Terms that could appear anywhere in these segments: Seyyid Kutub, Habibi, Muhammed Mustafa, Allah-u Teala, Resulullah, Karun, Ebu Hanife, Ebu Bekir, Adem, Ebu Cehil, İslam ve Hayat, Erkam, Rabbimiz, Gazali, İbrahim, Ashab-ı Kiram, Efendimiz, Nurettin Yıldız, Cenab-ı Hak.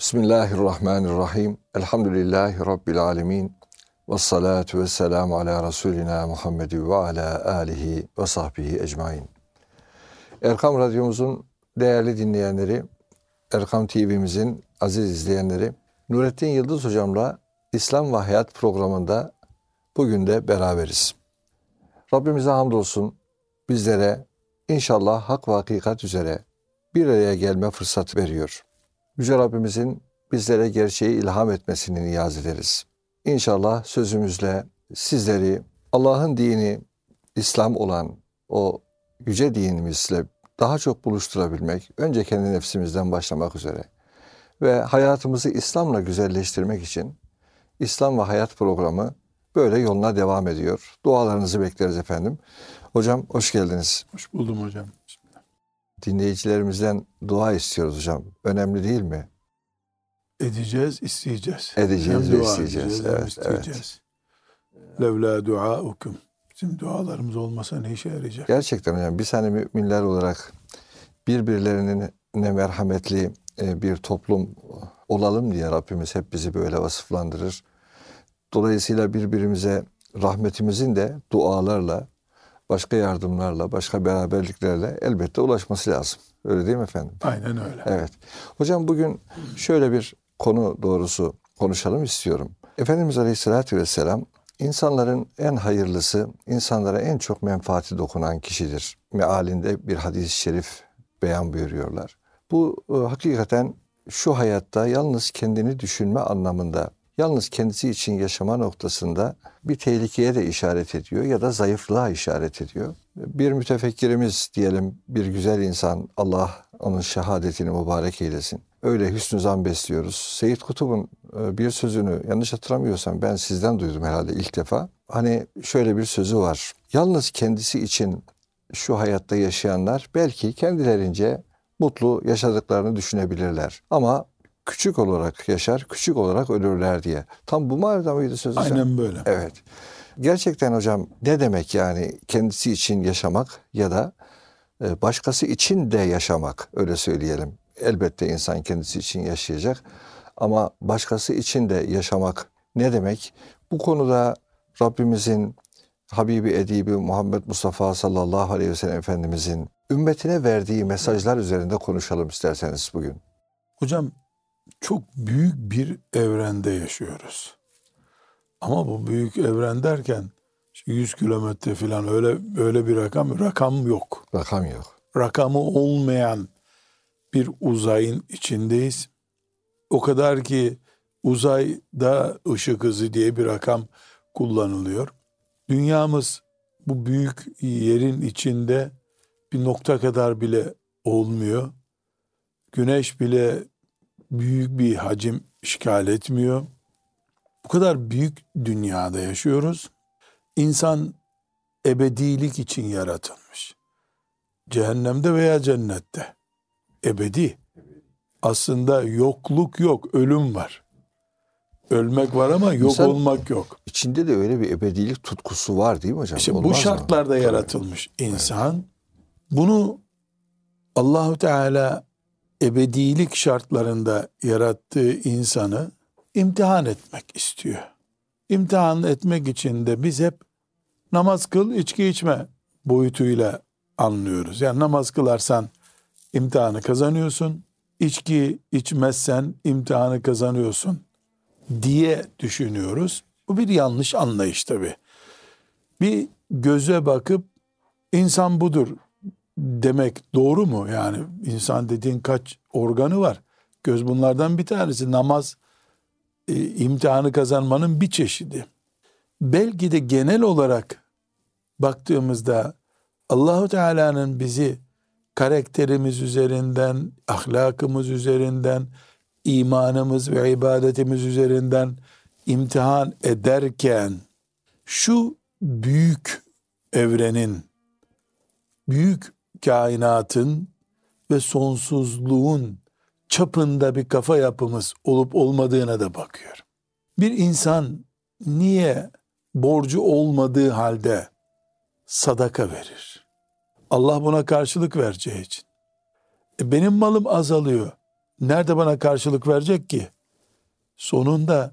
Bismillahirrahmanirrahim. Elhamdülillahi Rabbil alemin. Vessalatu vesselamu ala Resulina Muhammedi ve ala alihi ve sahbihi ecmain. Erkam Radyomuzun değerli dinleyenleri, Erkam TV'mizin aziz izleyenleri, Nurettin Yıldız hocamla İslam ve Hayat programında bugün de beraberiz. Rabbimize hamdolsun bizlere inşallah hak ve hakikat üzere bir araya gelme fırsatı veriyor. Yüce Rabbimizin bizlere gerçeği ilham etmesini niyaz ederiz. İnşallah sözümüzle sizleri Allah'ın dini İslam olan o yüce dinimizle daha çok buluşturabilmek, önce kendi nefsimizden başlamak üzere ve hayatımızı İslam'la güzelleştirmek için İslam ve Hayat programı böyle yoluna devam ediyor. Dualarınızı bekleriz efendim. Hocam hoş geldiniz. Hoş buldum hocam. Dinleyicilerimizden dua istiyoruz hocam. Önemli değil mi? Edeceğiz, isteyeceğiz. Edeceğiz ve isteyeceğiz. Evet. Levla duaukum. Bizim dualarımız olmasa ne işe yarayacak? Gerçekten hocam. Biz hani müminler olarak birbirlerine merhametli bir toplum olalım diye Rabbimiz hep bizi böyle vasıflandırır. Dolayısıyla birbirimize rahmetimizin de dualarla, başka yardımlarla, başka beraberliklerle elbette ulaşması lazım. Öyle değil mi efendim? Aynen öyle. Evet. Hocam bugün şöyle bir konu doğrusu konuşalım istiyorum. Efendimiz Aleyhisselatü Vesselam, insanların en hayırlısı, insanlara en çok menfaati dokunan kişidir mealinde bir hadis-i şerif beyan buyuruyorlar. Bu hakikaten şu hayatta yalnız kendini düşünme anlamında, yalnız kendisi için yaşama noktasında bir tehlikeye de işaret ediyor ya da zayıflığa işaret ediyor. Bir mütefekkirimiz diyelim, bir güzel insan, Allah onun şehadetini mübarek eylesin. Öyle hüsnü zan besliyoruz. Seyyid Kutub'un bir sözünü yanlış hatırlamıyorsam ben sizden duydum herhalde ilk defa. Hani şöyle bir sözü var. Yalnız kendisi için şu hayatta yaşayanlar belki kendilerince mutlu yaşadıklarını düşünebilirler. Ama küçük olarak yaşar, küçük olarak ölürler diye. Tam bu manada mıydı sözü? Aynen böyle. Evet. Gerçekten hocam ne demek yani kendisi için yaşamak ya da başkası için de yaşamak, öyle söyleyelim. Elbette insan kendisi için yaşayacak ama başkası için de yaşamak ne demek? Bu konuda Rabbimizin Habibi Edibi Muhammed Mustafa sallallahu aleyhi ve sellem Efendimizin ümmetine verdiği mesajlar üzerinde konuşalım isterseniz bugün. Hocam çok büyük bir evrende yaşıyoruz. Ama bu büyük evren derken 100 kilometre falan öyle bir rakam yok. Rakam yok. Rakamı olmayan bir uzayın içindeyiz. O kadar ki uzayda ışık hızı diye bir rakam kullanılıyor. Dünyamız bu büyük yerin içinde bir nokta kadar bile olmuyor. Güneş bile büyük bir hacim işgal etmiyor. Bu kadar büyük dünyada yaşıyoruz. İnsan ebedilik için yaratılmış. Cehennemde veya cennette. Ebedi. Aslında yokluk yok, ölüm var. Ölmek var ama yok İnsan, olmak yok. İçinde de öyle bir ebedilik tutkusu var değil mi hocam? İşte bu şartlarda yaratılmış insan. Evet. Bunu Allah-u Teala ebedilik şartlarında yarattığı insanı imtihan etmek istiyor. İmtihan etmek için de biz hep namaz kıl, içki içme boyutuyla anlıyoruz. Yani namaz kılarsan imtihanı kazanıyorsun, içki içmezsen imtihanı kazanıyorsun diye düşünüyoruz. Bu bir yanlış anlayış tabii. Bir göze bakıp insan budur demek doğru mu? Yani insan dediğin kaç organı var? Göz bunlardan bir tanesi. Namaz imtihanı kazanmanın bir çeşidi. Belki de genel olarak baktığımızda Allah-u Teala'nın bizi karakterimiz üzerinden, ahlakımız üzerinden, imanımız ve ibadetimiz üzerinden imtihan ederken şu büyük evrenin, büyük kainatın ve sonsuzluğun çapında bir kafa yapımız olup olmadığına da bakıyor. Bir insan niye borcu olmadığı halde sadaka verir? Allah buna karşılık vereceği için. Benim malım azalıyor. nerede bana karşılık verecek ki? Sonunda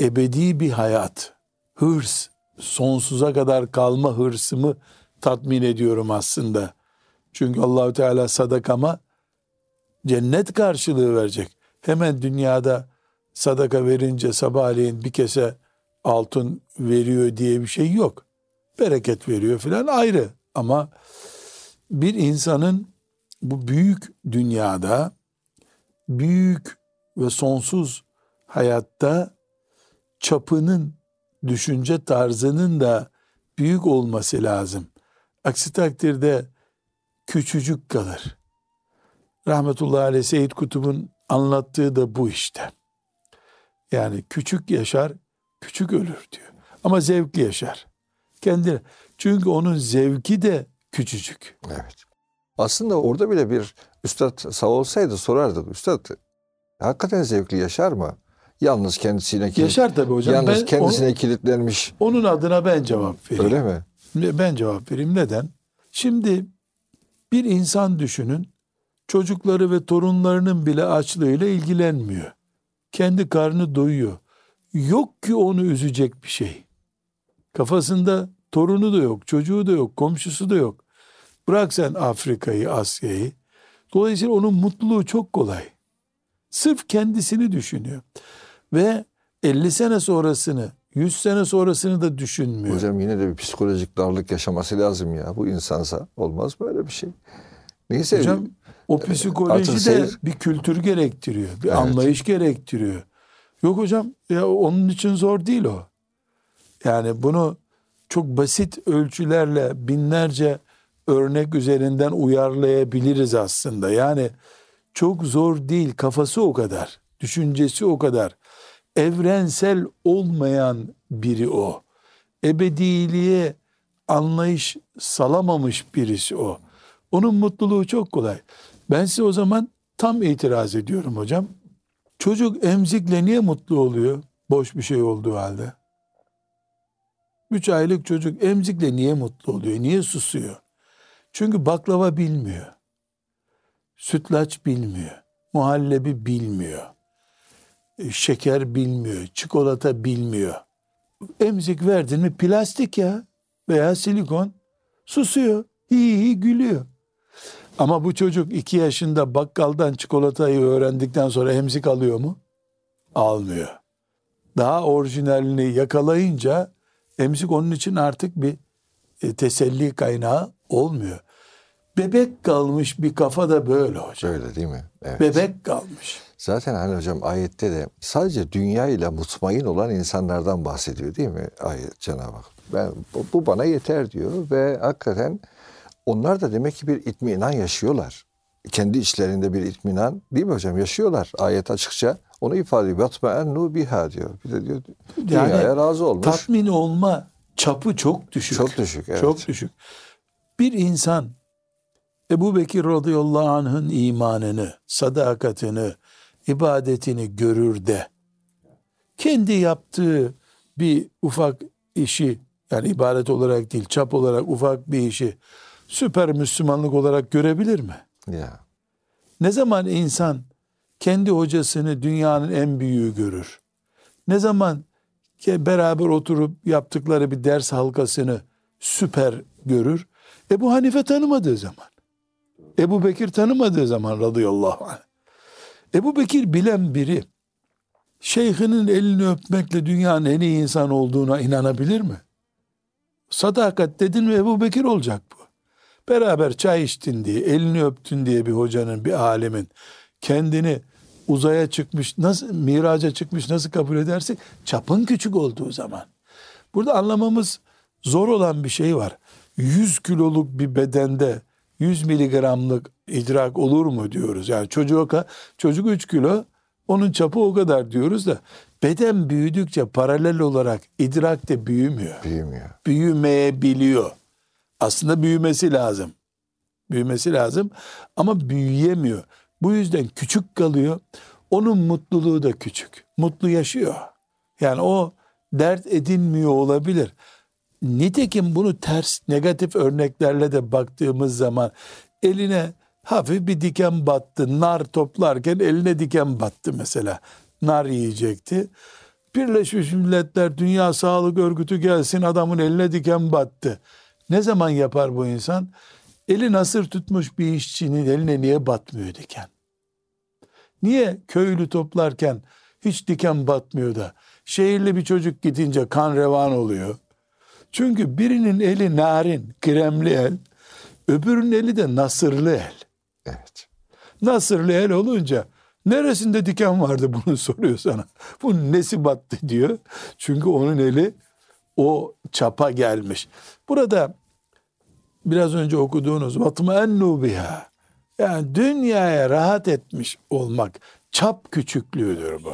ebedi bir hayat, hırs, sonsuza kadar kalma hırsımı tatmin ediyorum aslında. Çünkü Allah-u Teala sadakama cennet karşılığı verecek. Hemen dünyada sadaka verince sabahleyin bir kese altın veriyor diye bir şey yok. Bereket veriyor filan ayrı. Ama bir insanın bu büyük dünyada, büyük ve sonsuz hayatta çapının, düşünce tarzının da büyük olması lazım. Aksi takdirde küçücük kalır. Rahmetullahi aleyh Seyyid Kutub'un anlattığı da bu işte. Yani küçük yaşar, küçük ölür diyor. Ama zevkli yaşar. Kendine. Çünkü onun zevki de küçücük. Evet. Aslında orada bile bir üstad sağ olsaydı sorardık. Üstad hakikaten zevkli yaşar mı? Yalnız kendisine yaşar tabii hocam. Yalnız kendisine kilitlenmiş. Onun adına ben cevap vereyim. Öyle mi? Ben cevap vereyim. Neden? Şimdi bir insan düşünün, çocukları ve torunlarının bile açlığıyla ilgilenmiyor. Kendi karnı doyuyor. Yok ki onu üzecek bir şey. Kafasında torunu da yok, çocuğu da yok, komşusu da yok. Bırak sen Afrika'yı, Asya'yı. Dolayısıyla onun mutluluğu çok kolay. Sırf kendisini düşünüyor. Ve 50 sene sonrasını, 100 sene sonrasını da düşünmüyor. Hocam yine de bir psikolojik darlık yaşaması lazım ya. Bu insansa olmaz böyle bir şey. Neyse. Hocam o psikoloji de bir kültür gerektiriyor. Bir anlayış gerektiriyor. Yok hocam ya, onun için zor değil o. Yani bunu çok basit ölçülerle binlerce örnek üzerinden uyarlayabiliriz aslında. Yani çok zor değil. Kafası o kadar. Düşüncesi o kadar. Evrensel olmayan biri o. Ebediliğe anlayış salamamış birisi o. Onun mutluluğu çok kolay. Ben size o zaman tam itiraz ediyorum hocam. Çocuk emzikle niye mutlu oluyor? Boş bir şey olduğu halde. 3 aylık çocuk emzikle niye mutlu oluyor? Niye susuyor? Çünkü baklava bilmiyor. Sütlaç bilmiyor. Muhallebi bilmiyor. Şeker bilmiyor. Çikolata bilmiyor. Emzik verdin mi plastik ya veya silikon, susuyor. Hi gülüyor. Ama bu çocuk 2 yaşında bakkaldan çikolatayı öğrendikten sonra emzik alıyor mu? Almıyor. Daha orijinalini yakalayınca emzik onun için artık bir teselli kaynağı olmuyor. Bebek kalmış bir kafa da böyle hocam. Öyle değil mi? Evet. Bebek kalmış. Zaten hani hocam ayette de sadece dünyayla mutmain olan insanlardan bahsediyor değil mi? Ayet Cenab-ı Hak. Bu bana yeter diyor ve hakikaten onlar da demek ki bir itminan yaşıyorlar. Kendi içlerinde bir itminan değil mi hocam? Yaşıyorlar. Ayet açıkça onu ifade ediyor. Batma'ennu biha diyor. Bir de diyor dünyaya yani razı olmuş. Tatmin olma çapı çok düşük. Çok düşük, evet. Çok düşük. Bir insan Ebu Bekir radıyallahu anh'ın imanını, sadakatini, ibadetini görür de kendi yaptığı bir ufak işi, yani ibadet olarak değil, çap olarak ufak bir işi süper Müslümanlık olarak görebilir mi? Ya. Ne zaman insan kendi hocasını dünyanın en büyüğü görür? Ne zaman beraber oturup yaptıkları bir ders halkasını süper görür? Ebu Hanife tanımadığı zaman, Ebu Bekir tanımadığı zaman radıyallahu anh. Ebu Bekir bilen biri şeyhinin elini öpmekle dünyanın en iyi insan olduğuna inanabilir mi? Sadakat dedin mi Ebu Bekir olacak bu. Beraber çay içtin diye, elini öptün diye bir hocanın, bir alimin kendini uzaya çıkmış, nasıl miraca çıkmış nasıl kabul edersin? Çapın küçük olduğu zaman. Burada anlamamız zor olan bir şey var. 100 kiloluk bir bedende 100 miligramlık idrak olur mu diyoruz. Yani çocuk 3 kilo, onun çapı o kadar diyoruz da beden büyüdükçe paralel olarak idrak de büyümüyor. Büyümeyebiliyor. Aslında büyümesi lazım. Büyümesi lazım ama büyüyemiyor. Bu yüzden küçük kalıyor. Onun mutluluğu da küçük. Mutlu yaşıyor. Yani o dert edinmiyor olabilir. Nitekim bunu ters, negatif örneklerle de baktığımız zaman eline hafif bir diken battı. Nar toplarken eline diken battı mesela. Nar yiyecekti. Birleşmiş Milletler, Dünya Sağlık Örgütü gelsin, adamın eline diken battı. Ne zaman yapar bu insan? Eli nasır tutmuş bir işçinin eline niye batmıyor diken? Niye köylü toplarken hiç diken batmıyor da şehirli bir çocuk gidince kan revan oluyor? Çünkü birinin eli narin, kremli el, öbürünün eli de nasırlı el. Evet. Nasırlı el olunca neresinde diken vardı bunu soruyor sana. Bunun nesi battı diyor. Çünkü onun eli o çapa gelmiş. Burada biraz önce okuduğunuz vatma'ennu biha, yani dünyaya rahat etmiş olmak, çap küçüklüğüdür bu.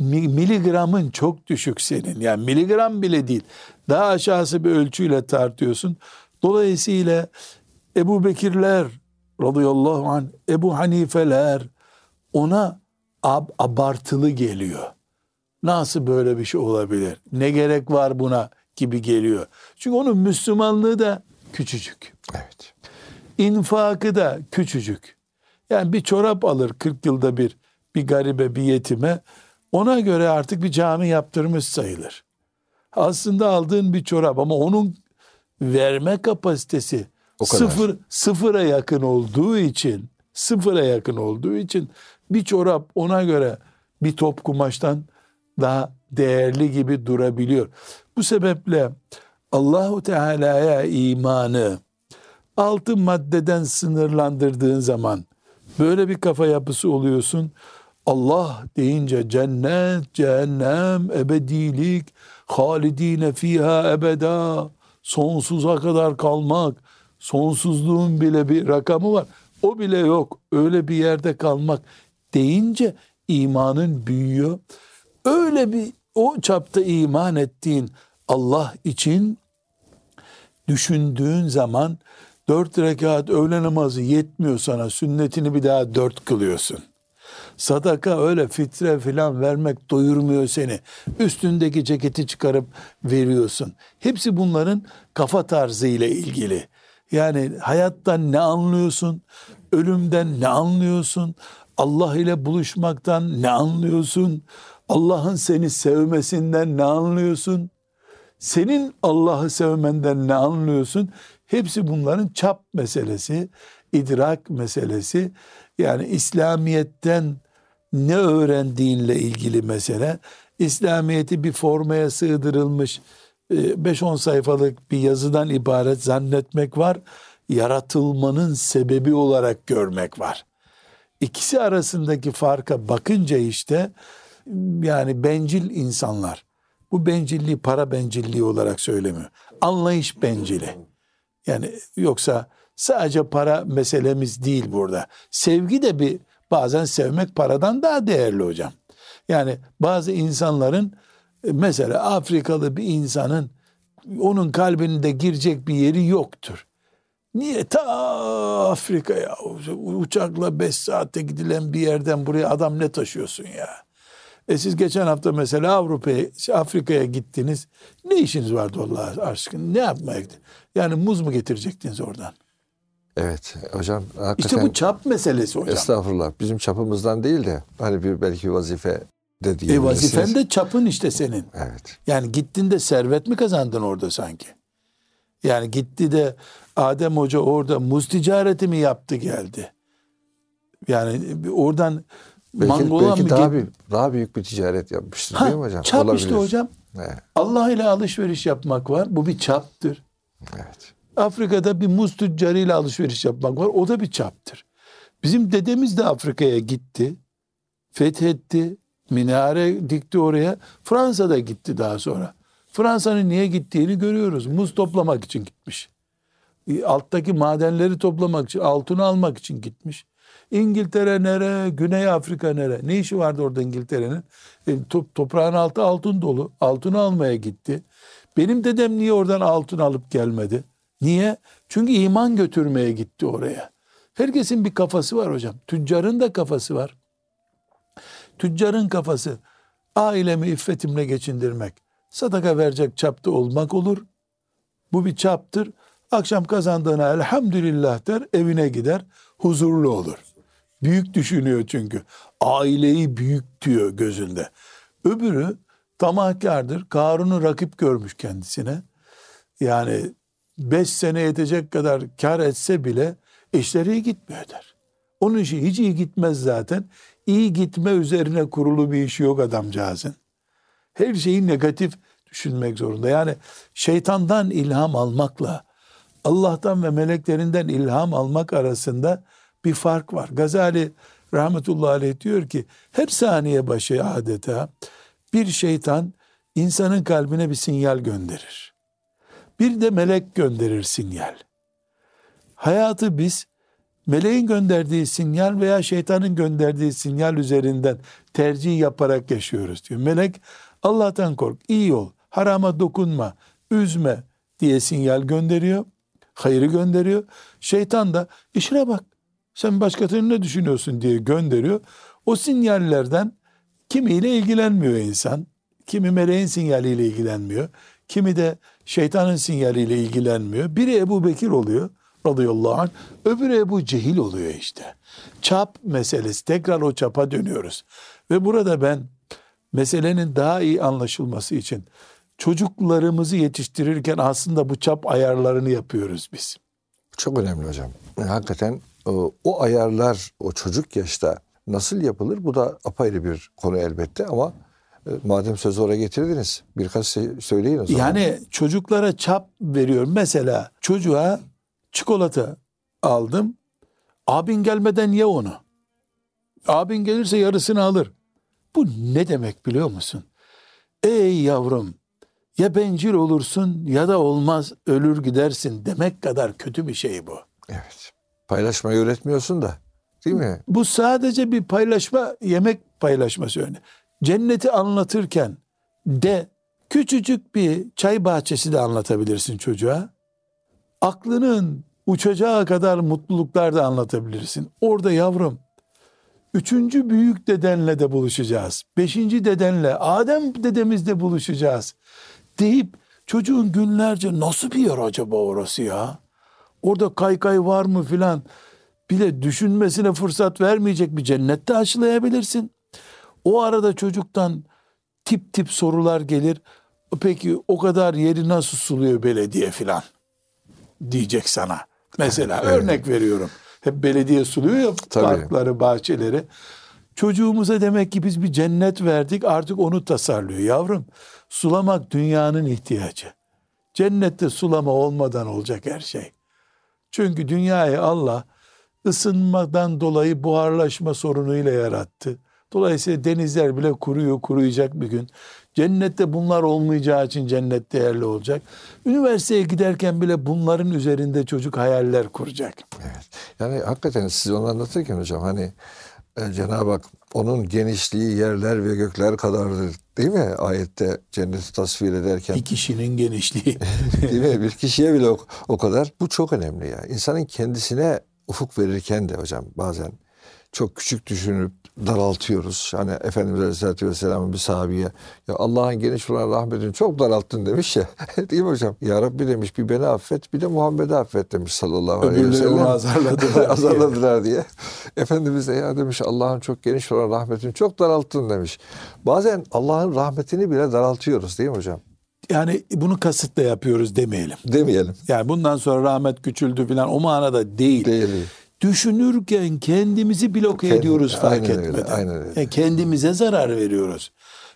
Miligramın çok düşük senin. Yani miligram bile değil. Daha aşağısı bir ölçüyle tartıyorsun. Dolayısıyla Ebu Bekirler radıyallahu anh, Ebu Hanifeler ona abartılı geliyor. Nasıl böyle bir şey olabilir? Ne gerek var buna gibi geliyor. Çünkü onun Müslümanlığı da küçücük. Evet. İnfakı da küçücük. Yani bir çorap alır 40 yılda bir garibe, bir yetime. Ona göre artık bir cami yaptırmış sayılır. Aslında aldığın bir çorap ama onun verme kapasitesi sıfıra yakın olduğu için bir çorap ona göre bir top kumaştan daha değerli gibi durabiliyor. Bu sebeple Allah-u Teala'ya imanı 6 maddeden sınırlandırdığın zaman böyle bir kafa yapısı oluyorsun. Allah deyince cennet, cehennem, ebedilik, halidine fiha ebeda, sonsuza kadar kalmak, sonsuzluğun bile bir rakamı var. O bile yok. Öyle bir yerde kalmak deyince imanın büyüyor. Öyle bir o çapta iman ettiğin Allah için düşündüğün zaman 4 rekat öğle namazı yetmiyor sana. Sünnetini bir daha 4 kılıyorsun. Sadaka, öyle fitre filan vermek doyurmuyor seni. Üstündeki ceketi çıkarıp veriyorsun. Hepsi bunların kafa tarzı ile ilgili. Yani hayattan ne anlıyorsun? Ölümden ne anlıyorsun? Allah ile buluşmaktan ne anlıyorsun? Allah'ın seni sevmesinden ne anlıyorsun? Senin Allah'ı sevmenden ne anlıyorsun? Hepsi bunların çap meselesi, idrak meselesi. Yani İslamiyet'ten ne öğrendiğinle ilgili mesele. İslamiyet'i bir formaya sığdırılmış 5-10 sayfalık bir yazıdan ibaret zannetmek var. Yaratılmanın sebebi olarak görmek var. İkisi arasındaki farka bakınca işte, yani bencil insanlar, bu bencilliği para bencilliği olarak söylemiyor. Anlayış bencili. Yani yoksa sadece para meselemiz değil burada. Sevgi de bazen sevmek paradan daha değerli hocam. Yani bazı insanların, mesela Afrikalı bir insanın, onun kalbinde girecek bir yeri yoktur. Niye? Ta Afrika'ya uçakla 5 saatte gidilen bir yerden buraya adam ne taşıyorsun ya? Siz geçen hafta mesela Afrika'ya gittiniz. Ne işiniz vardı Allah aşkına? Ne yapmaya gittiniz? Yani muz mu getirecektiniz oradan? Evet hocam. İşte bu çap meselesi hocam. Estağfurullah. Bizim çapımızdan değil de hani bir belki vazife de değil. Vazifen de çapın işte senin. Evet. Yani gittin de servet mi kazandın orada sanki? Yani gitti de Adem Hoca orada muz ticareti mi yaptı geldi? Yani oradan belki daha büyük bir ticaret yapmıştır değil mi hocam? Çap olabilir. İşte hocam. Evet. Allah ile alışveriş yapmak var. Bu bir çaptır. Evet. Afrika'da bir muz tüccarıyla alışveriş yapmak var. O da bir çaptır. Bizim dedemiz de Afrika'ya gitti. Fethetti. Minare dikti oraya. Fransa'da gitti daha sonra. Fransa'nın niye gittiğini görüyoruz. Muz toplamak için gitmiş. Alttaki madenleri toplamak için, altını almak için gitmiş. İngiltere nere? Güney Afrika nere? Ne işi vardı orada İngiltere'nin? Toprağın altı altın dolu. Altını almaya gitti. Benim dedem niye oradan altın alıp gelmedi? Niye? Çünkü iman götürmeye gitti oraya. Herkesin bir kafası var hocam. Tüccarın da kafası var. Tüccarın kafası ailemi iffetimle geçindirmek, sadaka verecek çapta olmak olur. Bu bir çaptır. Akşam kazandığına elhamdülillah der, evine gider, huzurlu olur. Büyük düşünüyor çünkü. Aileyi büyük diyor gözünde. Öbürü tamahkardır. Karun'u rakip görmüş kendisine. Yani 5 sene yetecek kadar kar etse bile işleri iyi gitmiyor der. Onun işi hiç iyi gitmez zaten. İyi gitme üzerine kurulu bir işi yok adamcağızın. Her şeyi negatif düşünmek zorunda. Yani şeytandan ilham almakla Allah'tan ve meleklerinden ilham almak arasında bir fark var. Gazali rahmetullahi aleyh diyor ki her saniye başı adeta bir şeytan insanın kalbine bir sinyal gönderir. Bir de melek gönderir sinyal. Hayatı biz meleğin gönderdiği sinyal veya şeytanın gönderdiği sinyal üzerinden tercih yaparak yaşıyoruz diyor. Melek Allah'tan kork, iyi ol, harama dokunma, üzme diye sinyal gönderiyor. Hayırı gönderiyor. Şeytan da işine bak, sen başkasının ne düşünüyorsun diye gönderiyor. O sinyallerden kimiyle ilgilenmiyor insan. Kimi meleğin sinyaliyle ilgilenmiyor. Kimi de şeytanın sinyaliyle ilgilenmiyor. Biri Ebu Bekir oluyor radıyallahu anh. Öbürü Ebu Cehil oluyor işte. Çap meselesi. Tekrar o çapa dönüyoruz. Ve burada ben meselenin daha iyi anlaşılması için çocuklarımızı yetiştirirken aslında bu çap ayarlarını yapıyoruz biz. Çok önemli hocam. Hakikaten o ayarlar o çocuk yaşta nasıl yapılır? Bu da apayrı bir konu elbette ama madem sözü oraya getirdiniz birkaç şey söyleyin o zaman. Yani çocuklara çap veriyorum. Mesela çocuğa çikolata aldım. Abin gelmeden ye onu. Abin gelirse yarısını alır. Bu ne demek biliyor musun? Ey yavrum, ya bencil olursun ya da olmaz, ölür gidersin demek kadar kötü bir şey bu. Evet. Paylaşmayı öğretmiyorsun da, değil mi? Bu sadece bir paylaşma, yemek paylaşması örneği. Cenneti anlatırken de küçücük bir çay bahçesi de anlatabilirsin çocuğa. Aklının uçacağı kadar mutluluklar da anlatabilirsin. Orada yavrum, 3. büyük dedenle de buluşacağız. 5. dedenle, Adem dedemizle buluşacağız deyip çocuğun günlerce nasıl bir yer acaba orası ya? Orada kaykay var mı filan bile düşünmesine fırsat vermeyecek bir cennette aşılayabilirsin. O arada çocuktan tip sorular gelir. Peki o kadar yeri nasıl suluyor belediye filan diyecek sana. Mesela örnek veriyorum. Hep belediye suluyor ya parkları, bahçeleri. Çocuğumuza demek ki biz bir cennet verdik, artık onu tasarlıyor. Yavrum, sulamak dünyanın ihtiyacı. Cennette sulama olmadan olacak her şey. Çünkü dünyayı Allah ısınmadan dolayı buharlaşma sorunuyla yarattı. Dolayısıyla denizler bile kuruyor, kuruyacak bir gün. Cennette bunlar olmayacağı için cennet değerli olacak. Üniversiteye giderken bile bunların üzerinde çocuk hayaller kuracak. Evet. Yani hakikaten siz onu anlatırken hocam hani Cenab-ı Hak onun genişliği yerler ve gökler kadardır değil mi? Ayette cenneti tasvir ederken. Bir kişinin genişliği. Değil mi? Bir kişiye bile o kadar. Bu çok önemli ya. İnsanın kendisine ufuk verirken de hocam bazen çok küçük düşünüp daraltıyoruz. Hani Efendimiz Aleyhisselatü Vesselam'ın bir sahabeye ya Allah'ın geniş olan rahmetini çok daralttın demiş ya. Değil mi hocam? Ya Rabbi demiş bir beni affet bir de Muhammed'i affet demiş sallallahu aleyhi ve sellem. Öbürleri onu azarladılar. Azarladılar diye. Efendimiz de ya demiş Allah'ın çok geniş olan rahmetini çok daralttın demiş. Bazen Allah'ın rahmetini bile daraltıyoruz değil mi hocam? Yani bunu kasıtla yapıyoruz demeyelim. Demeyelim. Yani bundan sonra rahmet küçüldü falan o manada değil. Değil. Düşünürken kendimizi bloke ediyoruz fark etmeden. Yani kendimize zarar veriyoruz.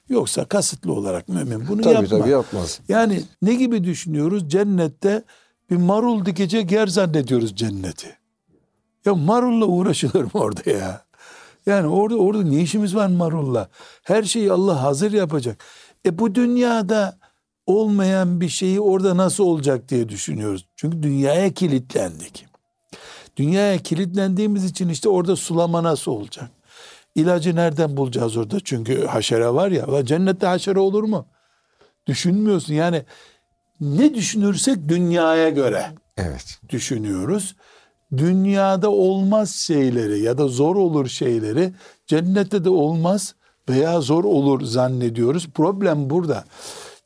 Yoksa kasıtlı olarak mümin bunu yapmaz. Yani ne gibi düşünüyoruz? Cennette bir marul dikecek yer zannediyoruz cenneti. Ya marulla uğraşılır mı orada ya? Yani orada ne işimiz var marulla? Her şeyi Allah hazır yapacak. Bu dünyada olmayan bir şeyi orada nasıl olacak diye düşünüyoruz. Çünkü dünyaya kilitlendik. Dünyaya kilitlendiğimiz için işte orada sulama nasıl olacak? İlacı nereden bulacağız orada? Çünkü haşere var ya. Cennette haşere olur mu? Düşünmüyorsun. Yani ne düşünürsek dünyaya göre düşünüyoruz. Dünyada olmaz şeyleri ya da zor olur şeyleri cennette de olmaz veya zor olur zannediyoruz. Problem burada.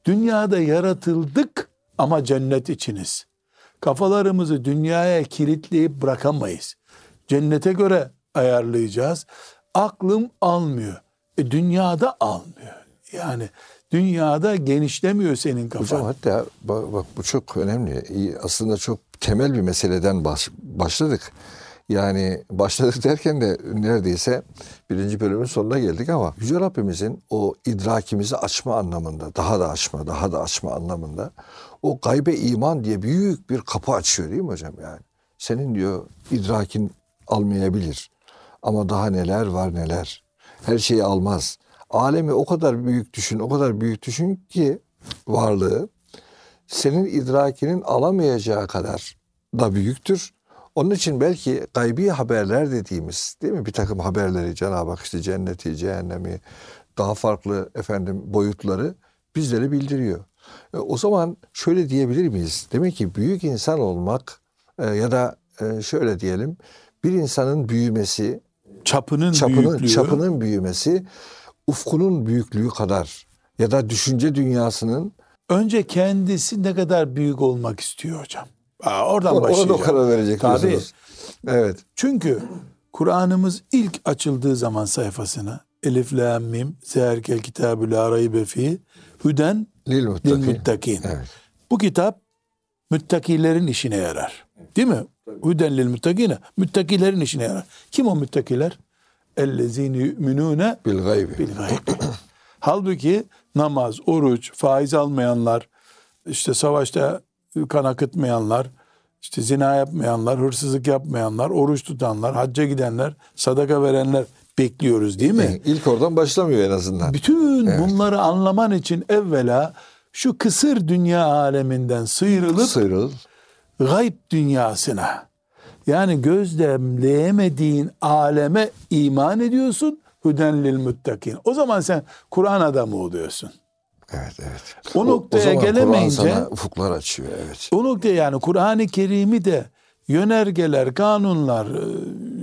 Dünyada yaratıldık ama cennet içiniz. kafalarımızı dünyaya kilitleyip bırakamayız. Cennete göre ayarlayacağız. Aklım almıyor. Dünyada almıyor. Yani dünyada genişlemiyor senin kafan. Hocam hatta bak bu çok önemli. Aslında çok temel bir meseleden başladık. Yani başladık derken de neredeyse birinci bölümün sonuna geldik ama Yüce Rabbimizin o idrakimizi açma anlamında, daha da açma anlamında o gaybe iman diye büyük bir kapı açıyor değil mi hocam yani? Senin diyor idrakin almayabilir ama daha neler var neler. Her şeyi almaz. Alemi o kadar büyük düşün, o kadar büyük düşün ki varlığı senin idrakinin alamayacağı kadar da büyüktür. Onun için belki gaybi haberler dediğimiz değil mi? Bir takım haberleri Cenab-ı Hak işte cenneti, cehennemi, daha farklı boyutları bizlere bildiriyor. O zaman şöyle diyebilir miyiz? Demek ki büyük insan olmak ya da şöyle diyelim bir insanın büyümesi, çapının büyümesi ufkunun büyüklüğü kadar ya da düşünce dünyasının önce kendisi ne kadar büyük olmak istiyor hocam. Oradan başlayacağım. Ona da karar verecek tabii diyorsunuz. Evet. Çünkü Kur'an'ımız ilk açıldığı zaman sayfasına Elif, Lam, Mim, Zerkel Kitabü la raybe fi huden lil muttakin. Evet. Bu kitap müttakilerin işine yarar. Değil mi? Huden lil muttakin. Müttakilerin işine yarar. Kim o müttakiler? Ellezine yu'minune bil gaybi. Halbuki namaz, oruç, faiz almayanlar, işte savaşta kan akıtmayanlar, işte zina yapmayanlar, hırsızlık yapmayanlar, oruç tutanlar, hacca gidenler, sadaka verenler bekliyoruz değil mi? İlk oradan başlamıyor en azından. Bütün bunları anlaman için evvela şu kısır dünya aleminden sıyrılıp gayb dünyasına, yani gözlemleyemediğin aleme iman ediyorsun. Huden lil muttakin. O zaman sen Kur'an adamı oluyorsun. Evet. O noktaya gelemeyince Kur'an sana ufuklar açıyor. Evet. O noktaya yani Kur'an-ı Kerim'i de yönergeler, kanunlar,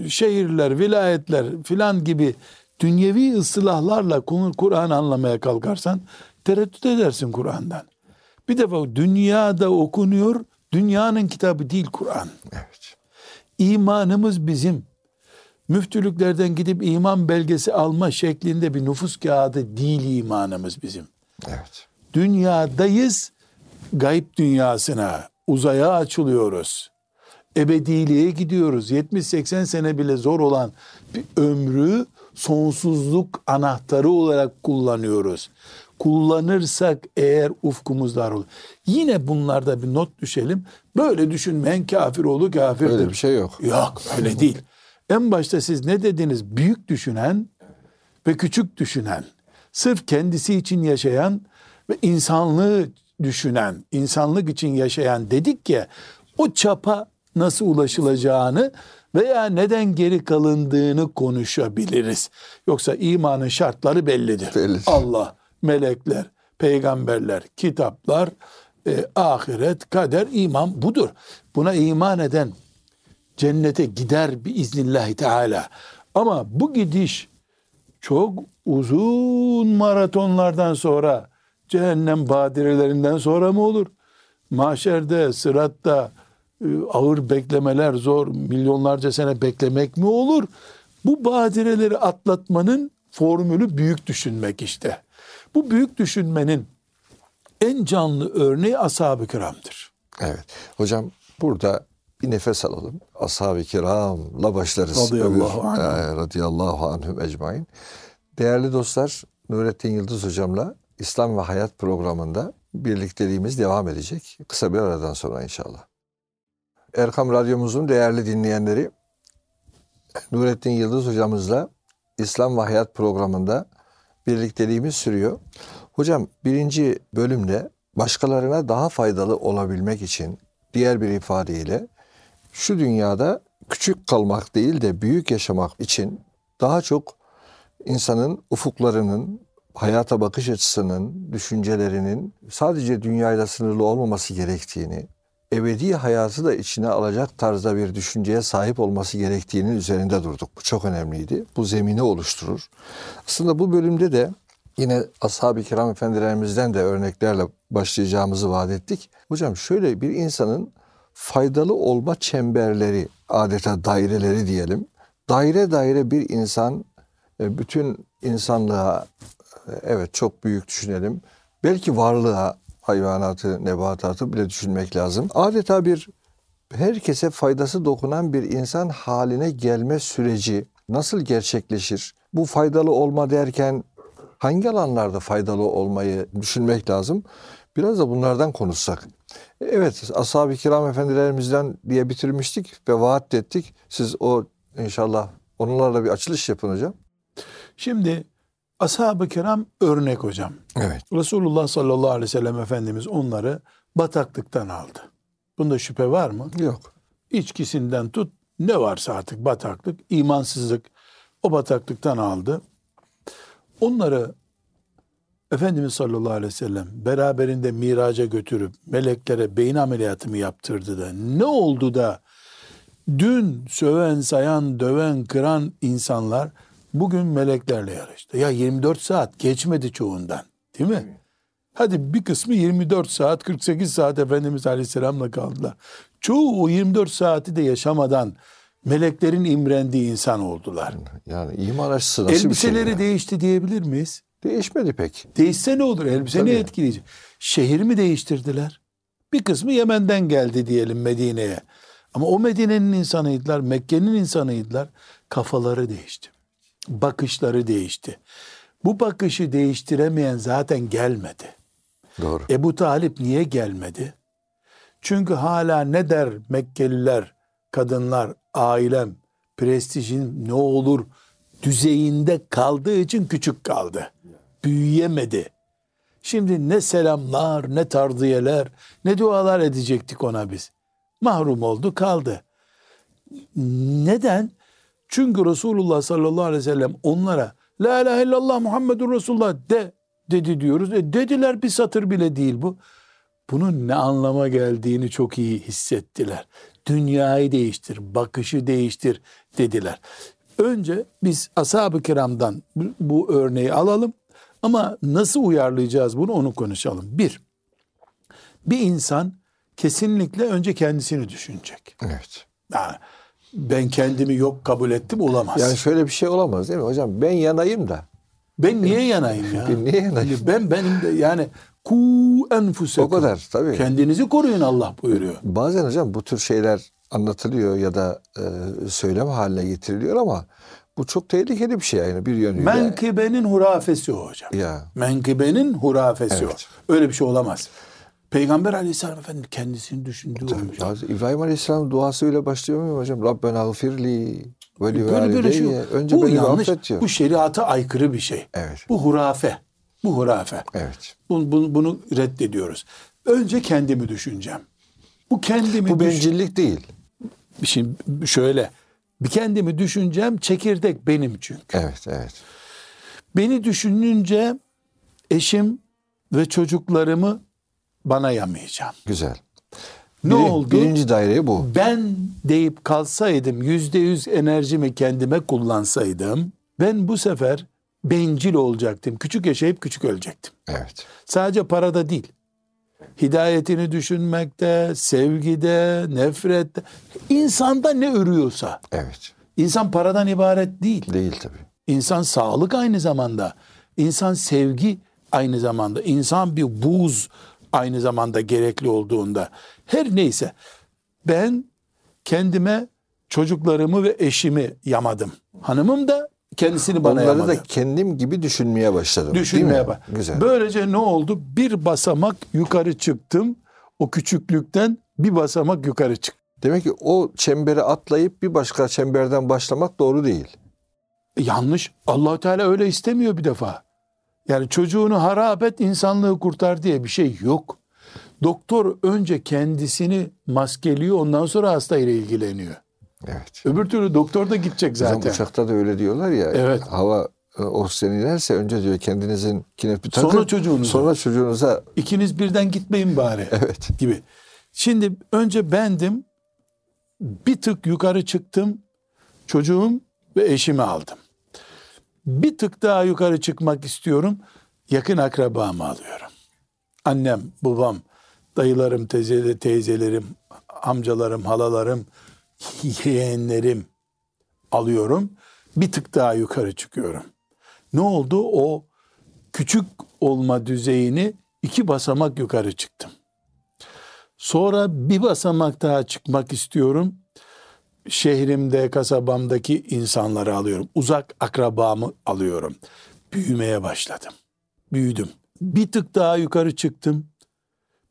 şehirler, vilayetler filan gibi dünyevi ıslahlarla Kur'an anlamaya kalkarsan tereddüt edersin Kur'an'dan. Bir defa dünyada okunuyor, dünyanın kitabı değil Kur'an. Evet. İmanımız bizim müftülüklerden gidip iman belgesi alma şeklinde bir nüfus kağıdı değil imanımız bizim. Evet. Dünyadayız, gayb dünyasına, uzaya açılıyoruz, ebediliğe gidiyoruz. 70-80 sene bile zor olan bir ömrü sonsuzluk anahtarı olarak kullanıyoruz. Kullanırsak eğer ufkumuz dar olur. Yine bunlarda bir not düşelim. Böyle düşünmeyen kafir oğlu kafirdir. Öyle bir şey yok. Yok, öyle değil. En başta siz ne dediniz? Büyük düşünen ve küçük düşünen. Sırf kendisi için yaşayan ve insanlığı düşünen, insanlık için yaşayan dedik ya, o çapa nasıl ulaşılacağını veya neden geri kalındığını konuşabiliriz. Yoksa imanın şartları bellidir. Allah, melekler, peygamberler, kitaplar, ahiret, kader, iman budur. Buna iman eden cennete gider biiznillahü teala. Ama bu gidiş çok uzun maratonlardan sonra, cehennem badirelerinden sonra mı olur? Mahşerde, sıratta ağır beklemeler zor, milyonlarca sene beklemek mi olur? Bu badireleri atlatmanın formülü büyük düşünmek işte. Bu büyük düşünmenin en canlı örneği Ashab-ı Kiram'dır. Evet. Hocam burada bir nefes alalım. Ashab-ı Kiram'la başlarız. Radıyallahu anhüm ecmain. Değerli dostlar, Nurettin Yıldız hocamla İslam ve Hayat programında birlikteliğimiz devam edecek. Kısa bir aradan sonra inşallah. Erkam Radyomuzun değerli dinleyenleri, Nurettin Yıldız hocamızla İslam ve Hayat programında birlikteliğimiz sürüyor. Hocam birinci bölümde başkalarına daha faydalı olabilmek için, diğer bir ifadeyle şu dünyada küçük kalmak değil de büyük yaşamak için daha çok İnsanın ufuklarının, hayata bakış açısının, düşüncelerinin sadece dünyayla sınırlı olmaması gerektiğini, ebedi hayatı da içine alacak tarzda bir düşünceye sahip olması gerektiğinin üzerinde durduk. Bu çok önemliydi. Bu zemini oluşturur. Aslında bu bölümde de yine Ashab-ı Kiram efendilerimizden de örneklerle başlayacağımızı vaat ettik. Hocam şöyle bir insanın faydalı olma çemberleri, adeta daireleri diyelim. Daire daire bir insan, bütün insanlığa, evet çok büyük düşünelim, belki varlığa, hayvanatı, nebatatı bile düşünmek lazım. Adeta bir herkese faydası dokunan bir insan haline gelme süreci nasıl gerçekleşir? Bu faydalı olma derken hangi alanlarda faydalı olmayı düşünmek lazım? Biraz da bunlardan konuşsak. Evet, Ashab-ı Kiram efendilerimizden diye bitirmiştik ve vaat ettik. Siz o inşallah onlarla bir açılış yapın hocam. Şimdi Ashab-ı Kiram örnek hocam. Evet. Resulullah sallallahu aleyhi ve sellem Efendimiz onları bataklıktan aldı. Bunda şüphe var mı? Yok. İçkisinden tut, ne varsa artık bataklık, imansızlık, o bataklıktan aldı. Onları Efendimiz sallallahu aleyhi ve sellem beraberinde miraca götürüp meleklere beyin ameliyatı mı yaptırdı da ne oldu da dün söven, sayan, döven, kıran insanlar bugün meleklerle yarıştı? Ya 24 saat geçmedi çoğundan, değil mi? Hadi bir kısmı 24 saat, 48 saat Efendimiz Aleyhisselam'la kaldılar. Çoğu o 24 saati de yaşamadan meleklerin imrendiği insan oldular. Yani iman açısı nasıl elbiseleri bir şey yani? Değişti diyebilir miyiz? Değişmedi pek. Değişse ne olur? Elbise ne etkileyecek? Şehir mi değiştirdiler? Bir kısmı Yemen'den geldi diyelim Medine'ye. Ama o Medine'nin insanıydılar, Mekke'nin insanıydılar. Kafaları değişti. Bakışları değişti. Bu bakışı değiştiremeyen zaten gelmedi. Doğru. Ebu Talip niye gelmedi? Çünkü hala ne der Mekkeliler, kadınlar, ailem, prestijin ne olur düzeyinde kaldığı için küçük kaldı. Büyüyemedi. Şimdi ne selamlar, ne tardiyeler, ne dualar edecektik ona biz. Mahrum oldu, kaldı. Neden? Çünkü Resulullah sallallahu aleyhi ve sellem onlara La ilahe illallah Muhammedun Resulullah dedi diyoruz. Dediler, bir satır bile değil bu. Bunun ne anlama geldiğini çok iyi hissettiler. Dünyayı değiştir, bakışı değiştir dediler. Önce biz Ashab-ı Kiram'dan bu örneği alalım. Ama nasıl uyarlayacağız bunu, onu konuşalım. Bir insan kesinlikle önce kendisini düşünecek. Evet. Yani ben kendimi yok kabul ettim olamaz. Yani şöyle bir şey olamaz değil mi hocam? Ben yanayım da. Ben niye yanayım ya? Ben niye yanayım? Benim de yani ku enfusekum. O kadar tabii. Kendinizi koruyun Allah buyuruyor. Bazen hocam bu tür şeyler anlatılıyor ya da söylem haline getiriliyor ama bu çok tehlikeli bir şey yani bir yönüyle. Menkıbenin hurafesi o hocam. Ya. Menkıbenin hurafesi evet. O. Öyle bir şey olamaz. Peygamber Aleyhisselam Efendimiz kendisini düşündüğü hocam. İbrahim Aleyhisselam duası öyle başlıyor mu hocam? Rabbena gfirli ve li valideyye. Önce bu yanlış, bu şeriata aykırı bir şey. Evet. Bu hurafe. Bu hurafe. Evet. Bunu reddediyoruz. Önce kendimi düşüneceğim. Bu bencillik değil. Şimdi şöyle. Bir kendimi düşüneceğim, çekirdek benim çünkü. Evet, evet. Beni düşününce eşim ve çocuklarımı bana yamayacağım. Güzel. Ne oldu? Birinci daire bu. Ben deyip kalsaydım, %100 enerjimi kendime kullansaydım, ben bu sefer bencil olacaktım. Küçük yaşayıp küçük ölecektim. Evet. Sadece parada değil. Hidayetini düşünmekte, sevgide, nefrette, insanda ne örüyorsa. Evet. İnsan paradan ibaret değil. Değil tabii. İnsan sağlık aynı zamanda. İnsan sevgi aynı zamanda. İnsan bir buz aynı zamanda gerekli olduğunda. Her neyse, ben kendime çocuklarımı ve eşimi yamadım. Hanımım da kendisini bana yamadı. Onları da kendim gibi düşünmeye başladım. Düşünmeye başladım. Böylece ne oldu? Bir basamak yukarı çıktım. O küçüklükten bir basamak yukarı çıktım. Demek ki o çemberi atlayıp bir başka çemberden başlamak doğru değil. Yanlış. Allah-u Teala öyle istemiyor bir defa. Yani çocuğunu harap et, insanlığı kurtar diye bir şey yok. Doktor önce kendisini maskeliyor, ondan sonra hastayla ilgileniyor. Evet. Öbür türlü doktor da gidecek zaten. Uçakta da öyle diyorlar ya. Evet. Hava oksijen inerse önce diyor kendinizinkine bir takın. Sonra çocuğunuza. İkiniz birden gitmeyin bari. Evet. Gibi. Şimdi önce bendim. Bir tık yukarı çıktım. Çocuğum ve eşimi aldım. Bir tık daha yukarı çıkmak istiyorum. Yakın akrabamı alıyorum. Annem, babam, dayılarım, teyzelerim, amcalarım, halalarım, yeğenlerim alıyorum. Bir tık daha yukarı çıkıyorum. Ne oldu? O küçük olma düzeyini 2 basamak yukarı çıktım. Sonra bir basamak daha çıkmak istiyorum. Şehrimde, kasabamdaki insanları alıyorum. Uzak akrabamı alıyorum. Büyümeye başladım. Büyüdüm. Bir tık daha yukarı çıktım.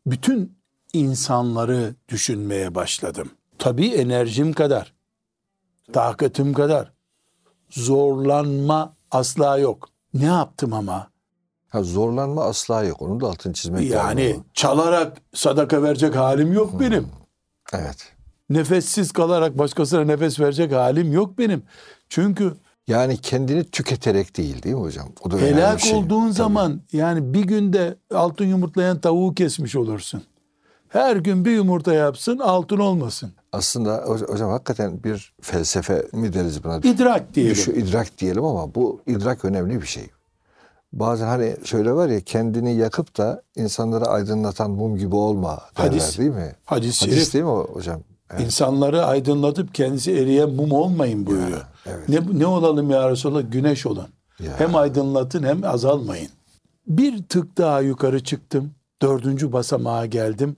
Bütün insanları düşünmeye başladım. Tabii enerjim kadar, takatim kadar. Zorlanma asla yok. Ne yaptım ama? Zorlanma asla yok. Onu da altını çizmek lazım. Yani çalarak sadaka verecek halim yok benim. Evet. Nefessiz kalarak başkasına nefes verecek halim yok benim. Çünkü yani kendini tüketerek değil mi hocam? O da önemli bir şey. Helak olduğun zaman yani bir günde altın yumurtlayan tavuğu kesmiş olursun. Her gün bir yumurta yapsın, altın olmasın. Aslında hocam hakikaten bir felsefe mi deriz buna? İdrak diyelim. Şu idrak diyelim ama bu idrak önemli bir şey. Bazen hani şöyle var ya, kendini yakıp da insanları aydınlatan mum gibi olma derler, değil mi? Hadis değil mi hocam? Evet. İnsanları aydınlatıp kendisi eriyen mum olmayın buyuruyor. Ya, evet. Ne olalım ya Resulallah? Güneş olun. Ya. Hem aydınlatın hem azalmayın. Bir tık daha yukarı çıktım. 4. basamağa geldim.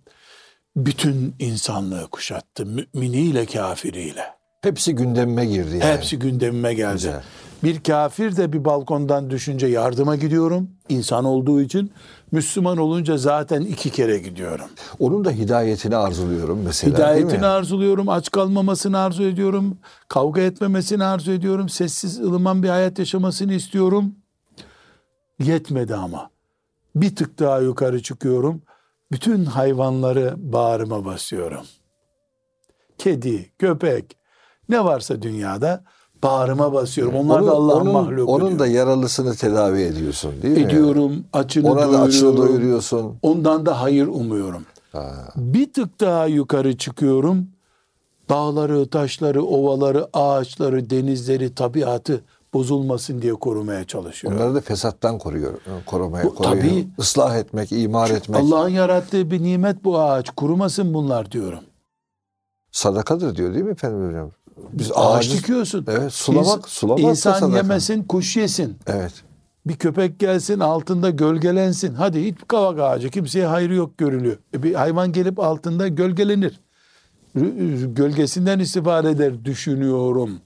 Bütün insanlığı kuşattım. Müminiyle kafiriyle. Hepsi gündemime girdi yani. Hepsi gündemime geldi. Güzel. Bir kafir de bir balkondan düşünce yardıma gidiyorum. İnsan olduğu için. Müslüman olunca zaten 2 kere gidiyorum. Onun da hidayetini arzuluyorum mesela. Hidayetini arzuluyorum. Aç kalmamasını arzu ediyorum. Kavga etmemesini arzu ediyorum. Sessiz, ılıman bir hayat yaşamasını istiyorum. Yetmedi ama. Bir tık daha yukarı çıkıyorum. Bütün hayvanları bağrıma basıyorum. Kedi, köpek, ne varsa dünyada bağrıma basıyorum. Onlar da Allah'ın mahluku. Onun da yaralısını tedavi ediyorsun değil mi? Ediyorum, açını doyuruyorum. Ona da açını doyuruyorsun. Ondan da hayır umuyorum. Bir tık daha yukarı çıkıyorum. Dağları, taşları, ovaları, ağaçları, denizleri, tabiatı bozulmasın diye korumaya çalışıyor. Onları da fesattan korumaya. Tabii, ıslah etmek, imar etmek. Allah'ın yarattığı bir nimet bu ağaç. Kurumasın bunlar diyorum. Sadakadır diyor değil mi Efendimiz hocam? Biz ağaç dikiyorsun. Evet, sulamak insan yemesin, kuş yesin. Evet. Bir köpek gelsin, altında gölgelensin. Hadi hiç kavak ağacı, kimseye hayrı yok görülüyor. Bir hayvan gelip altında gölgelenir. Gölgesinden istifade eder düşünüyorum.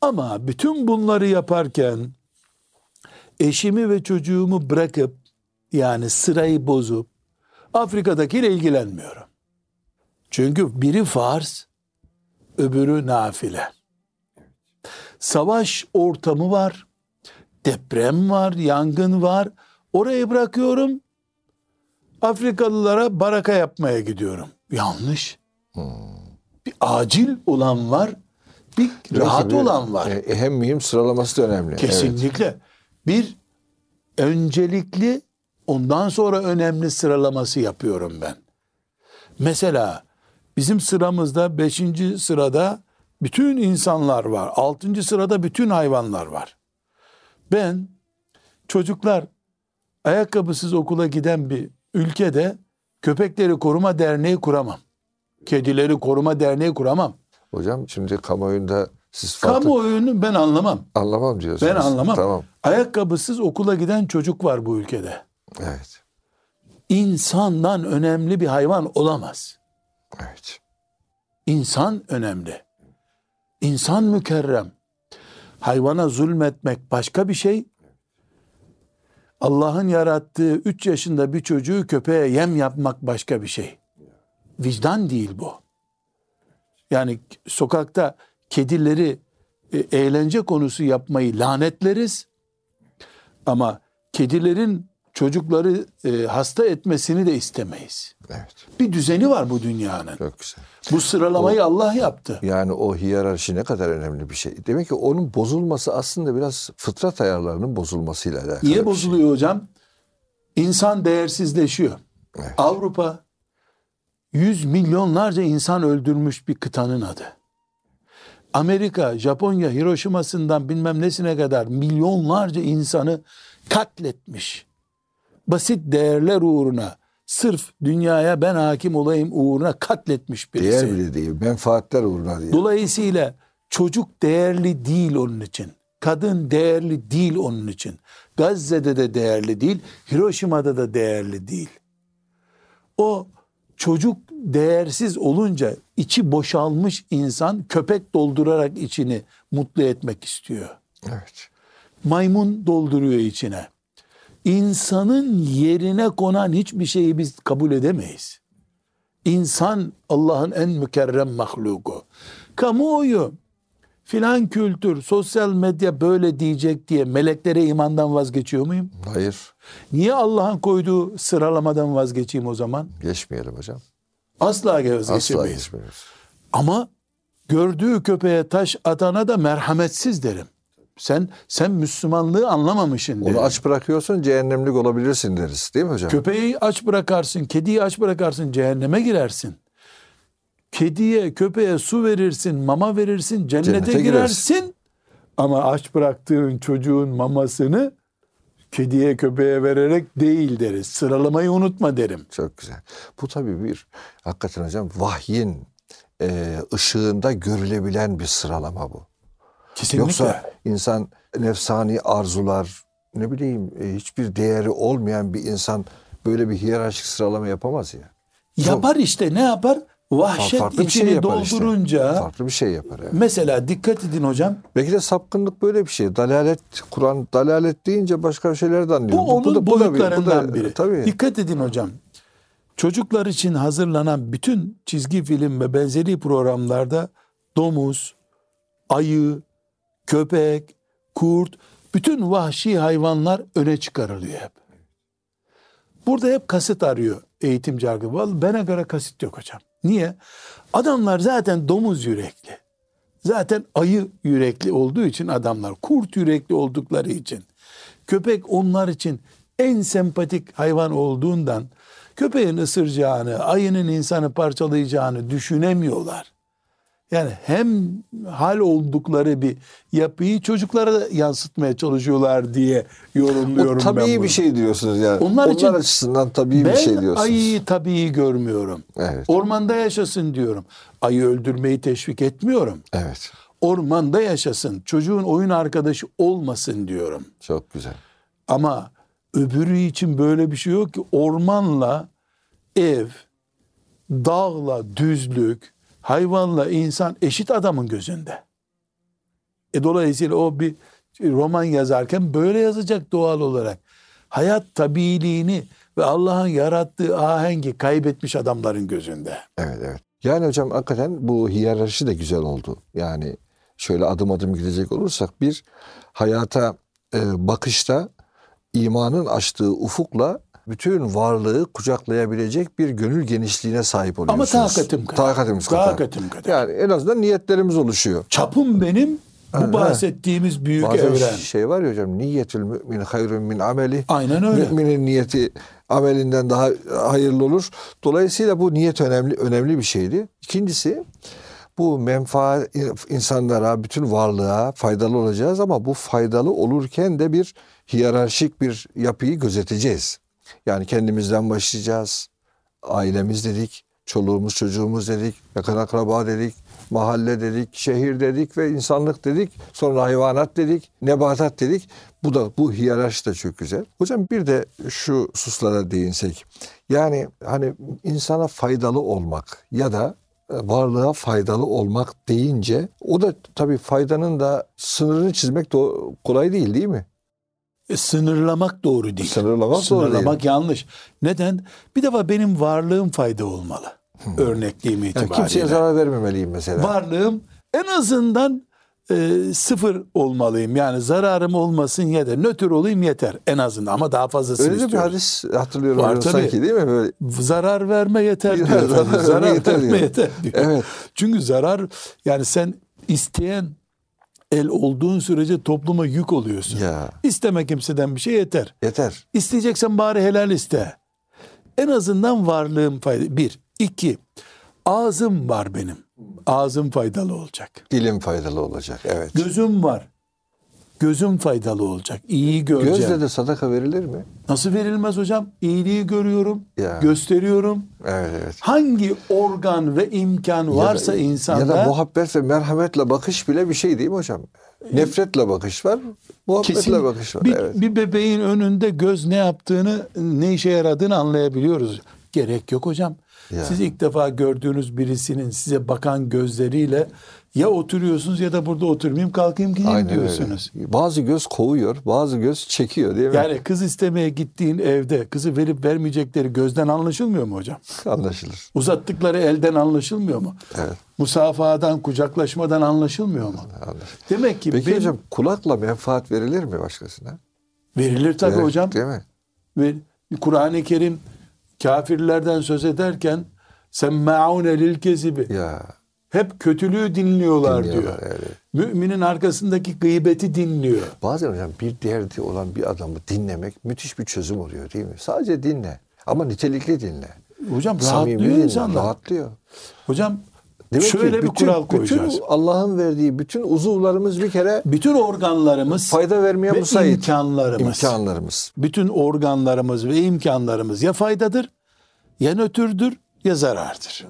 Ama bütün bunları yaparken eşimi ve çocuğumu bırakıp, yani sırayı bozup Afrika'dakiyle ilgilenmiyorum. Çünkü biri farz, öbürü nafile. Savaş ortamı var, deprem var, yangın var. Orayı bırakıyorum, Afrikalılara baraka yapmaya gidiyorum. Yanlış. Bir acil olan var, bir rahat olan var. Hem mühim, sıralaması da önemli. Kesinlikle. Evet. Bir öncelikli, ondan sonra önemli sıralaması yapıyorum ben. Mesela bizim sıramızda 5. sırada bütün insanlar var. 6. sırada bütün hayvanlar var. Ben çocuklar ayakkabısız okula giden bir ülkede Köpekleri Koruma Derneği kuramam. Kedileri Koruma Derneği kuramam. Hocam şimdi kamuoyunda siz farklı... Kamuoyunu ben anlamam. Anlamam diyorsunuz. Ben anlamam. Tamam. Ayakkabısız okula giden çocuk var bu ülkede. Evet. İnsandan önemli bir hayvan olamaz. Evet. İnsan önemli. İnsan mükerrem. Hayvana zulmetmek başka bir şey. Allah'ın yarattığı 3 yaşında bir çocuğu köpeğe yem yapmak başka bir şey. Vicdan değil bu. Yani sokakta kedileri eğlence konusu yapmayı lanetleriz. Ama kedilerin çocukları hasta etmesini de istemeyiz. Evet. Bir düzeni var bu dünyanın. Çok güzel. Bu sıralamayı Allah yaptı. Yani o hiyerarşi ne kadar önemli bir şey. Demek ki onun bozulması aslında biraz fıtrat ayarlarının bozulmasıyla alakalı. Niye bozuluyor hocam? İnsan değersizleşiyor. Evet. Avrupa 100 milyonlarca insan öldürmüş bir kıtanın adı. Amerika, Japonya Hiroşimasından bilmem nesine kadar milyonlarca insanı katletmiş. Basit değerler uğruna sırf dünyaya ben hakim olayım uğruna katletmiş birisi. Değer bile değil. Menfaatler uğruna değil. Dolayısıyla çocuk değerli değil onun için. Kadın değerli değil onun için. Gazze'de de değerli değil. Hiroşima'da da değerli değil. O çocuk değersiz olunca içi boşalmış insan köpek doldurarak içini mutlu etmek istiyor. Evet. Maymun dolduruyor içine. İnsanın yerine konan hiçbir şeyi biz kabul edemeyiz. İnsan Allah'ın en mükerrem mahluku. Kamuoyu filan kültür, sosyal medya böyle diyecek diye meleklere imandan vazgeçiyor muyum? Hayır. Niye Allah'ın koyduğu sıralamadan vazgeçeyim o zaman? Geçmeyelim hocam. Asla vazgeçemeyiz. Ama gördüğü köpeğe taş atana da merhametsiz derim. Sen Müslümanlığı anlamamışsın derim. Onu aç bırakıyorsun, cehennemlik olabilirsin deriz değil mi hocam? Köpeği aç bırakarsın, kediyi aç bırakarsın, cehenneme girersin. Kediye, köpeğe su verirsin, mama verirsin, cennete girersin. Ama aç bıraktığın çocuğun mamasını kediye, köpeğe vererek değil deriz. Sıralamayı unutma derim. Çok güzel. Bu tabii bir, hakikaten hocam, vahyin ışığında görülebilen bir sıralama bu. Kesinlikle. Yoksa insan nefsani arzular, ne bileyim, hiçbir değeri olmayan bir insan böyle bir hiyerarşik sıralama yapamaz ya. Yapar işte, ne yapar? Vahşet farklı içini bir şey doldurunca işte. Farklı bir şey yapar. Evet. Mesela dikkat edin hocam. Belki de sapkınlık böyle bir şey. Dalalet, Kur'an dalalet deyince başka şeyler de anlıyor. Bu onun boyutlarından biri. Tabii. Dikkat edin hocam. Çocuklar için hazırlanan bütün çizgi film ve benzeri programlarda domuz, ayı, köpek, kurt, bütün vahşi hayvanlar öne çıkarılıyor hep. Burada hep kasıt arıyor eğitimci arkadaşlar. Vallahi bana göre kasıt yok hocam. Niye? Adamlar zaten domuz yürekli. Zaten ayı yürekli olduğu için adamlar, kurt yürekli oldukları için. Köpek onlar için en sempatik hayvan olduğundan köpeğin ısıracağını, ayının insanı parçalayacağını düşünemiyorlar. Yani hem hal oldukları bir yapıyı çocuklara yansıtmaya çalışıyorlar diye yorumluyorum ben bunu. Tabii bir şey diyorsunuz yani. Onlar açısından tabii bir şey diyorsunuz. Ben ayıyı tabii görmüyorum. Evet. Ormanda yaşasın diyorum. Ayı öldürmeyi teşvik etmiyorum. Evet. Ormanda yaşasın, çocuğun oyun arkadaşı olmasın diyorum. Çok güzel. Ama öbürü için böyle bir şey yok ki. Ormanla ev, dağla düzlük, hayvanla insan eşit adamın gözünde. Dolayısıyla o bir roman yazarken böyle yazacak doğal olarak. Hayat tabiiliğini ve Allah'ın yarattığı ahengi kaybetmiş adamların gözünde. Evet evet. Yani hocam hakikaten bu hiyerarşi de güzel oldu. Yani şöyle adım adım gidecek olursak bir hayata bakışta imanın açtığı ufukla bütün varlığı kucaklayabilecek bir gönül genişliğine sahip oluyorsunuz. Ama takatimiz kadar. Yani en azından niyetlerimiz oluşuyor. Çapım benim, bu bahsettiğimiz büyük evren. Şey var ya hocam, niyetül mümin hayrun min ameli. Aynen öyle. Müminin niyeti amelinden daha hayırlı olur. Dolayısıyla bu niyet önemli bir şeydi. İkincisi, bu menfaat, insanlara, bütün varlığa faydalı olacağız ama bu faydalı olurken de bir hiyerarşik bir yapıyı gözeteceğiz. Yani kendimizden başlayacağız. Ailemiz dedik, çoluğumuz çocuğumuz dedik, yakın akraba dedik, mahalle dedik, şehir dedik ve insanlık dedik. Sonra hayvanat dedik, nebatat dedik. Bu hiyerarşi de çok güzel. Hocam bir de şu hususlara değinsek. Yani hani insana faydalı olmak ya da varlığa faydalı olmak deyince o da tabii faydanın da sınırını çizmek de kolay değil mi? Sınırlamak doğru değil. Sınırlamak yanlış. Neden? Bir defa benim varlığım fayda olmalı. Örnekliğim itibariyle. Yani kimseye zarar vermemeliyim mesela. Varlığım en azından sıfır olmalıyım. Yani zararım olmasın yeter. Nötr olayım yeter en azından. Ama daha fazlasını öyle istiyorum. Öyle bir hadis hatırlıyorum. Var, sanki değil mi? Böyle... Zarar verme yeter diyor. Zarar verme yeter diyor. Evet. Çünkü zarar, yani sen isteyen el olduğun sürece topluma yük oluyorsun. Ya. İsteme kimseden bir şey, yeter. Yeter. İsteyeceksen bari helal iste. En azından varlığım faydalı. Bir. İki. Ağzım var benim. Ağzım faydalı olacak. Dilim faydalı olacak. Evet. Gözüm var. gözüm faydalı olacak. İyi göreceğim. Gözle de sadaka verilir mi? Nasıl verilmez hocam? İyiliği görüyorum, ya, gösteriyorum. Evet, evet. Hangi organ ve imkan varsa ya da, insanda... Ya da muhabbet ve merhametle bakış bile bir şey değil mi hocam? Nefretle bakış var, muhabbetle kesin, bakış var. Evet. Bir bebeğin önünde göz ne yaptığını, ne işe yaradığını anlayabiliyoruz. Gerek yok hocam. Ya. Siz ilk defa gördüğünüz birisinin size bakan gözleriyle ya oturuyorsunuz ya da burada oturmayayım kalkayım gideyim diyorsunuz. Öyle. Bazı göz kovuyor, bazı göz çekiyor değil mi? Yani kız istemeye gittiğin evde kızı verip vermeyecekleri gözden anlaşılmıyor mu hocam? Anlaşılır. Uzattıkları elden anlaşılmıyor mu? Evet. Musafahadan, kucaklaşmadan anlaşılmıyor mu? Anlaşılır. Demek ki... Peki hocam kulakla menfaat verilir mi başkasına? Verilir tabii hocam. Değil mi? Kur'an-ı Kerim kafirlerden söz ederken semma'une lil kezibi. Ya. Hep kötülüğü dinliyorlar diyor. Evet. Müminin arkasındaki gıybeti dinliyor. Bazen hocam bir derdi olan bir adamı dinlemek müthiş bir çözüm oluyor değil mi? Sadece dinle ama nitelikli dinle. Hocam rahatlıyor insanlar. Rahatlıyor. Hocam demek şöyle bir kural koyacağız. Bütün Allah'ın verdiği bütün uzuvlarımız bir kere... Bütün organlarımız fayda vermeye müsait. İmkanlarımız. Bütün organlarımız ve imkanlarımız ya faydadır, ya nötrdür, ya zarardır.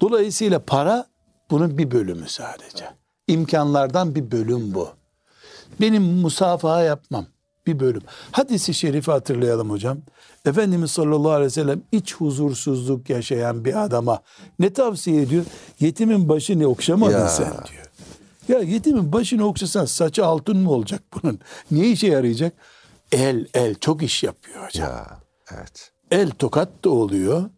Dolayısıyla para bunun bir bölümü sadece. İmkanlardan bir bölüm bu. Benim musafaha yapmam bir bölüm. Hadis-i şerifi hatırlayalım hocam. Efendimiz sallallahu aleyhi ve sellem iç huzursuzluk yaşayan bir adama ne tavsiye ediyor? Yetimin başını okşamadın sen diyor. Ya yetimin başını okşasan saçı altın mı olacak bunun? Ne işe yarayacak? El çok iş yapıyor hocam. Ya, evet. El tokat da oluyor.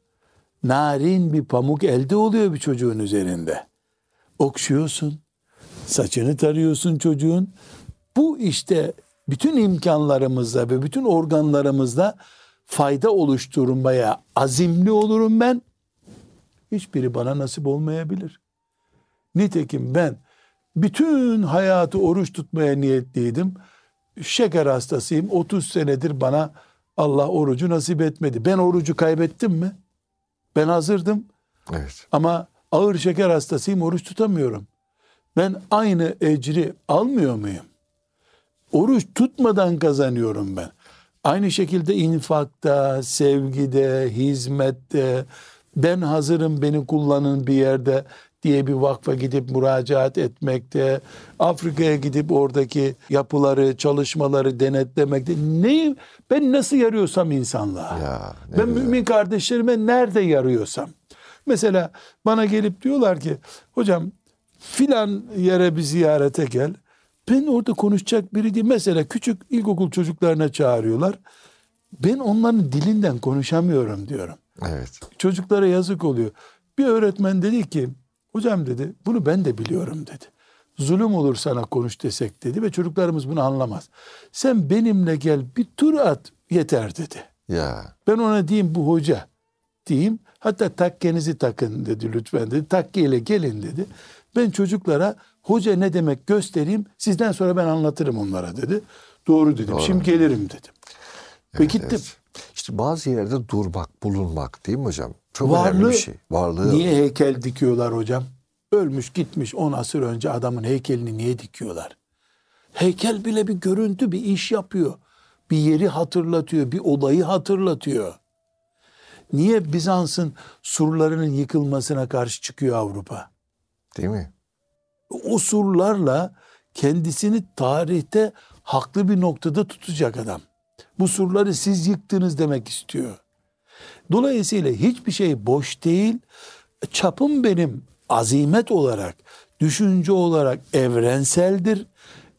Narin bir pamuk elde oluyor bir çocuğun üzerinde. Okşuyorsun, saçını tarıyorsun çocuğun. Bu işte bütün imkanlarımızla ve bütün organlarımızla fayda oluşturmaya azimli olurum ben. Hiçbiri bana nasip olmayabilir. Nitekim ben bütün hayatı oruç tutmaya niyetliydim. Şeker hastasıyım. 30 senedir bana Allah orucu nasip etmedi. Ben orucu kaybettim mi? Ben hazırdım. Evet. Ama ağır şeker hastasıyım, oruç tutamıyorum. Ben aynı ecri almıyor muyum? Oruç tutmadan kazanıyorum ben. Aynı şekilde infakta, sevgide, hizmette, ben hazırım beni kullanın bir yerde diye bir vakfa gidip müracaat etmekte, Afrika'ya gidip oradaki yapıları, çalışmaları denetlemekte, neyim ben, nasıl yarıyorsam insanlığa, ben mümin kardeşlerime nerede yarıyorsam. Mesela bana gelip diyorlar ki hocam filan yere bir ziyarete gel, ben orada konuşacak biri değil. Mesela küçük ilkokul çocuklarına çağırıyorlar, ben onların dilinden konuşamıyorum diyorum. Evet. Çocuklara yazık oluyor. Bir öğretmen dedi ki hocam dedi, bunu ben de biliyorum dedi. Zulüm olur sana konuş desek dedi ve çocuklarımız bunu anlamaz. Sen benimle gel bir tur at yeter dedi. Ya. Ben ona diyeyim bu hoca diyeyim. Hatta takkenizi takın dedi lütfen dedi. Takkiyle gelin dedi. Ben çocuklara hoca ne demek göstereyim. Sizden sonra ben anlatırım onlara dedi. Doğru dedim. Doğru. Şimdi gelirim dedim. Evet, ve gittim. Evet. İşte bazı yerlerde durmak, bulunmak değil mi hocam? Çok önemli bir şey. Varlığı. Niye heykel dikiyorlar hocam? Ölmüş gitmiş 10 asır önce adamın heykelini niye dikiyorlar? Heykel bile bir görüntü, bir iş yapıyor. Bir yeri hatırlatıyor, bir olayı hatırlatıyor. Niye Bizans'ın surlarının yıkılmasına karşı çıkıyor Avrupa? Değil mi? O surlarla kendisini tarihte haklı bir noktada tutacak adam. Bu surları siz yıktınız demek istiyor. Dolayısıyla hiçbir şey boş değil. Çapım benim azimet olarak, düşünce olarak evrenseldir,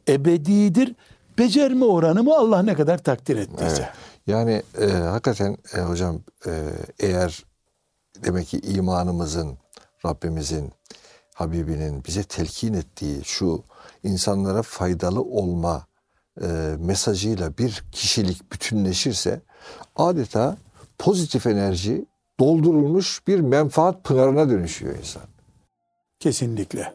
ebedidir. Becerme oranımı Allah ne kadar takdir ettiyse. Evet. Yani hakikaten hocam eğer demek ki imanımızın, Rabbimizin, Habibinin bize telkin ettiği şu insanlara faydalı olma mesajıyla bir kişilik bütünleşirse adeta pozitif enerji doldurulmuş bir menfaat pınarına dönüşüyor insan. Kesinlikle.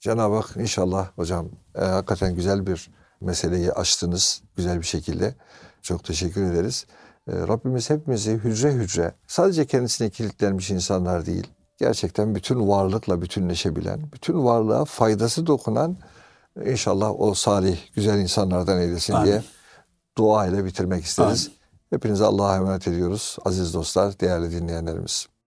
Cenab-ı Hak inşallah hocam hakikaten güzel bir meseleyi açtınız güzel bir şekilde. Çok teşekkür ederiz. Rabbimiz hepimizi hücre hücre, sadece kendisine kilitlenmiş insanlar değil, gerçekten bütün varlıkla bütünleşebilen, bütün varlığa faydası dokunan İnşallah o salih, güzel insanlardan eylesin Amin. Diye dua ile bitirmek isteriz. Amin. Hepinize Allah'a emanet ediyoruz aziz dostlar, değerli dinleyenlerimiz.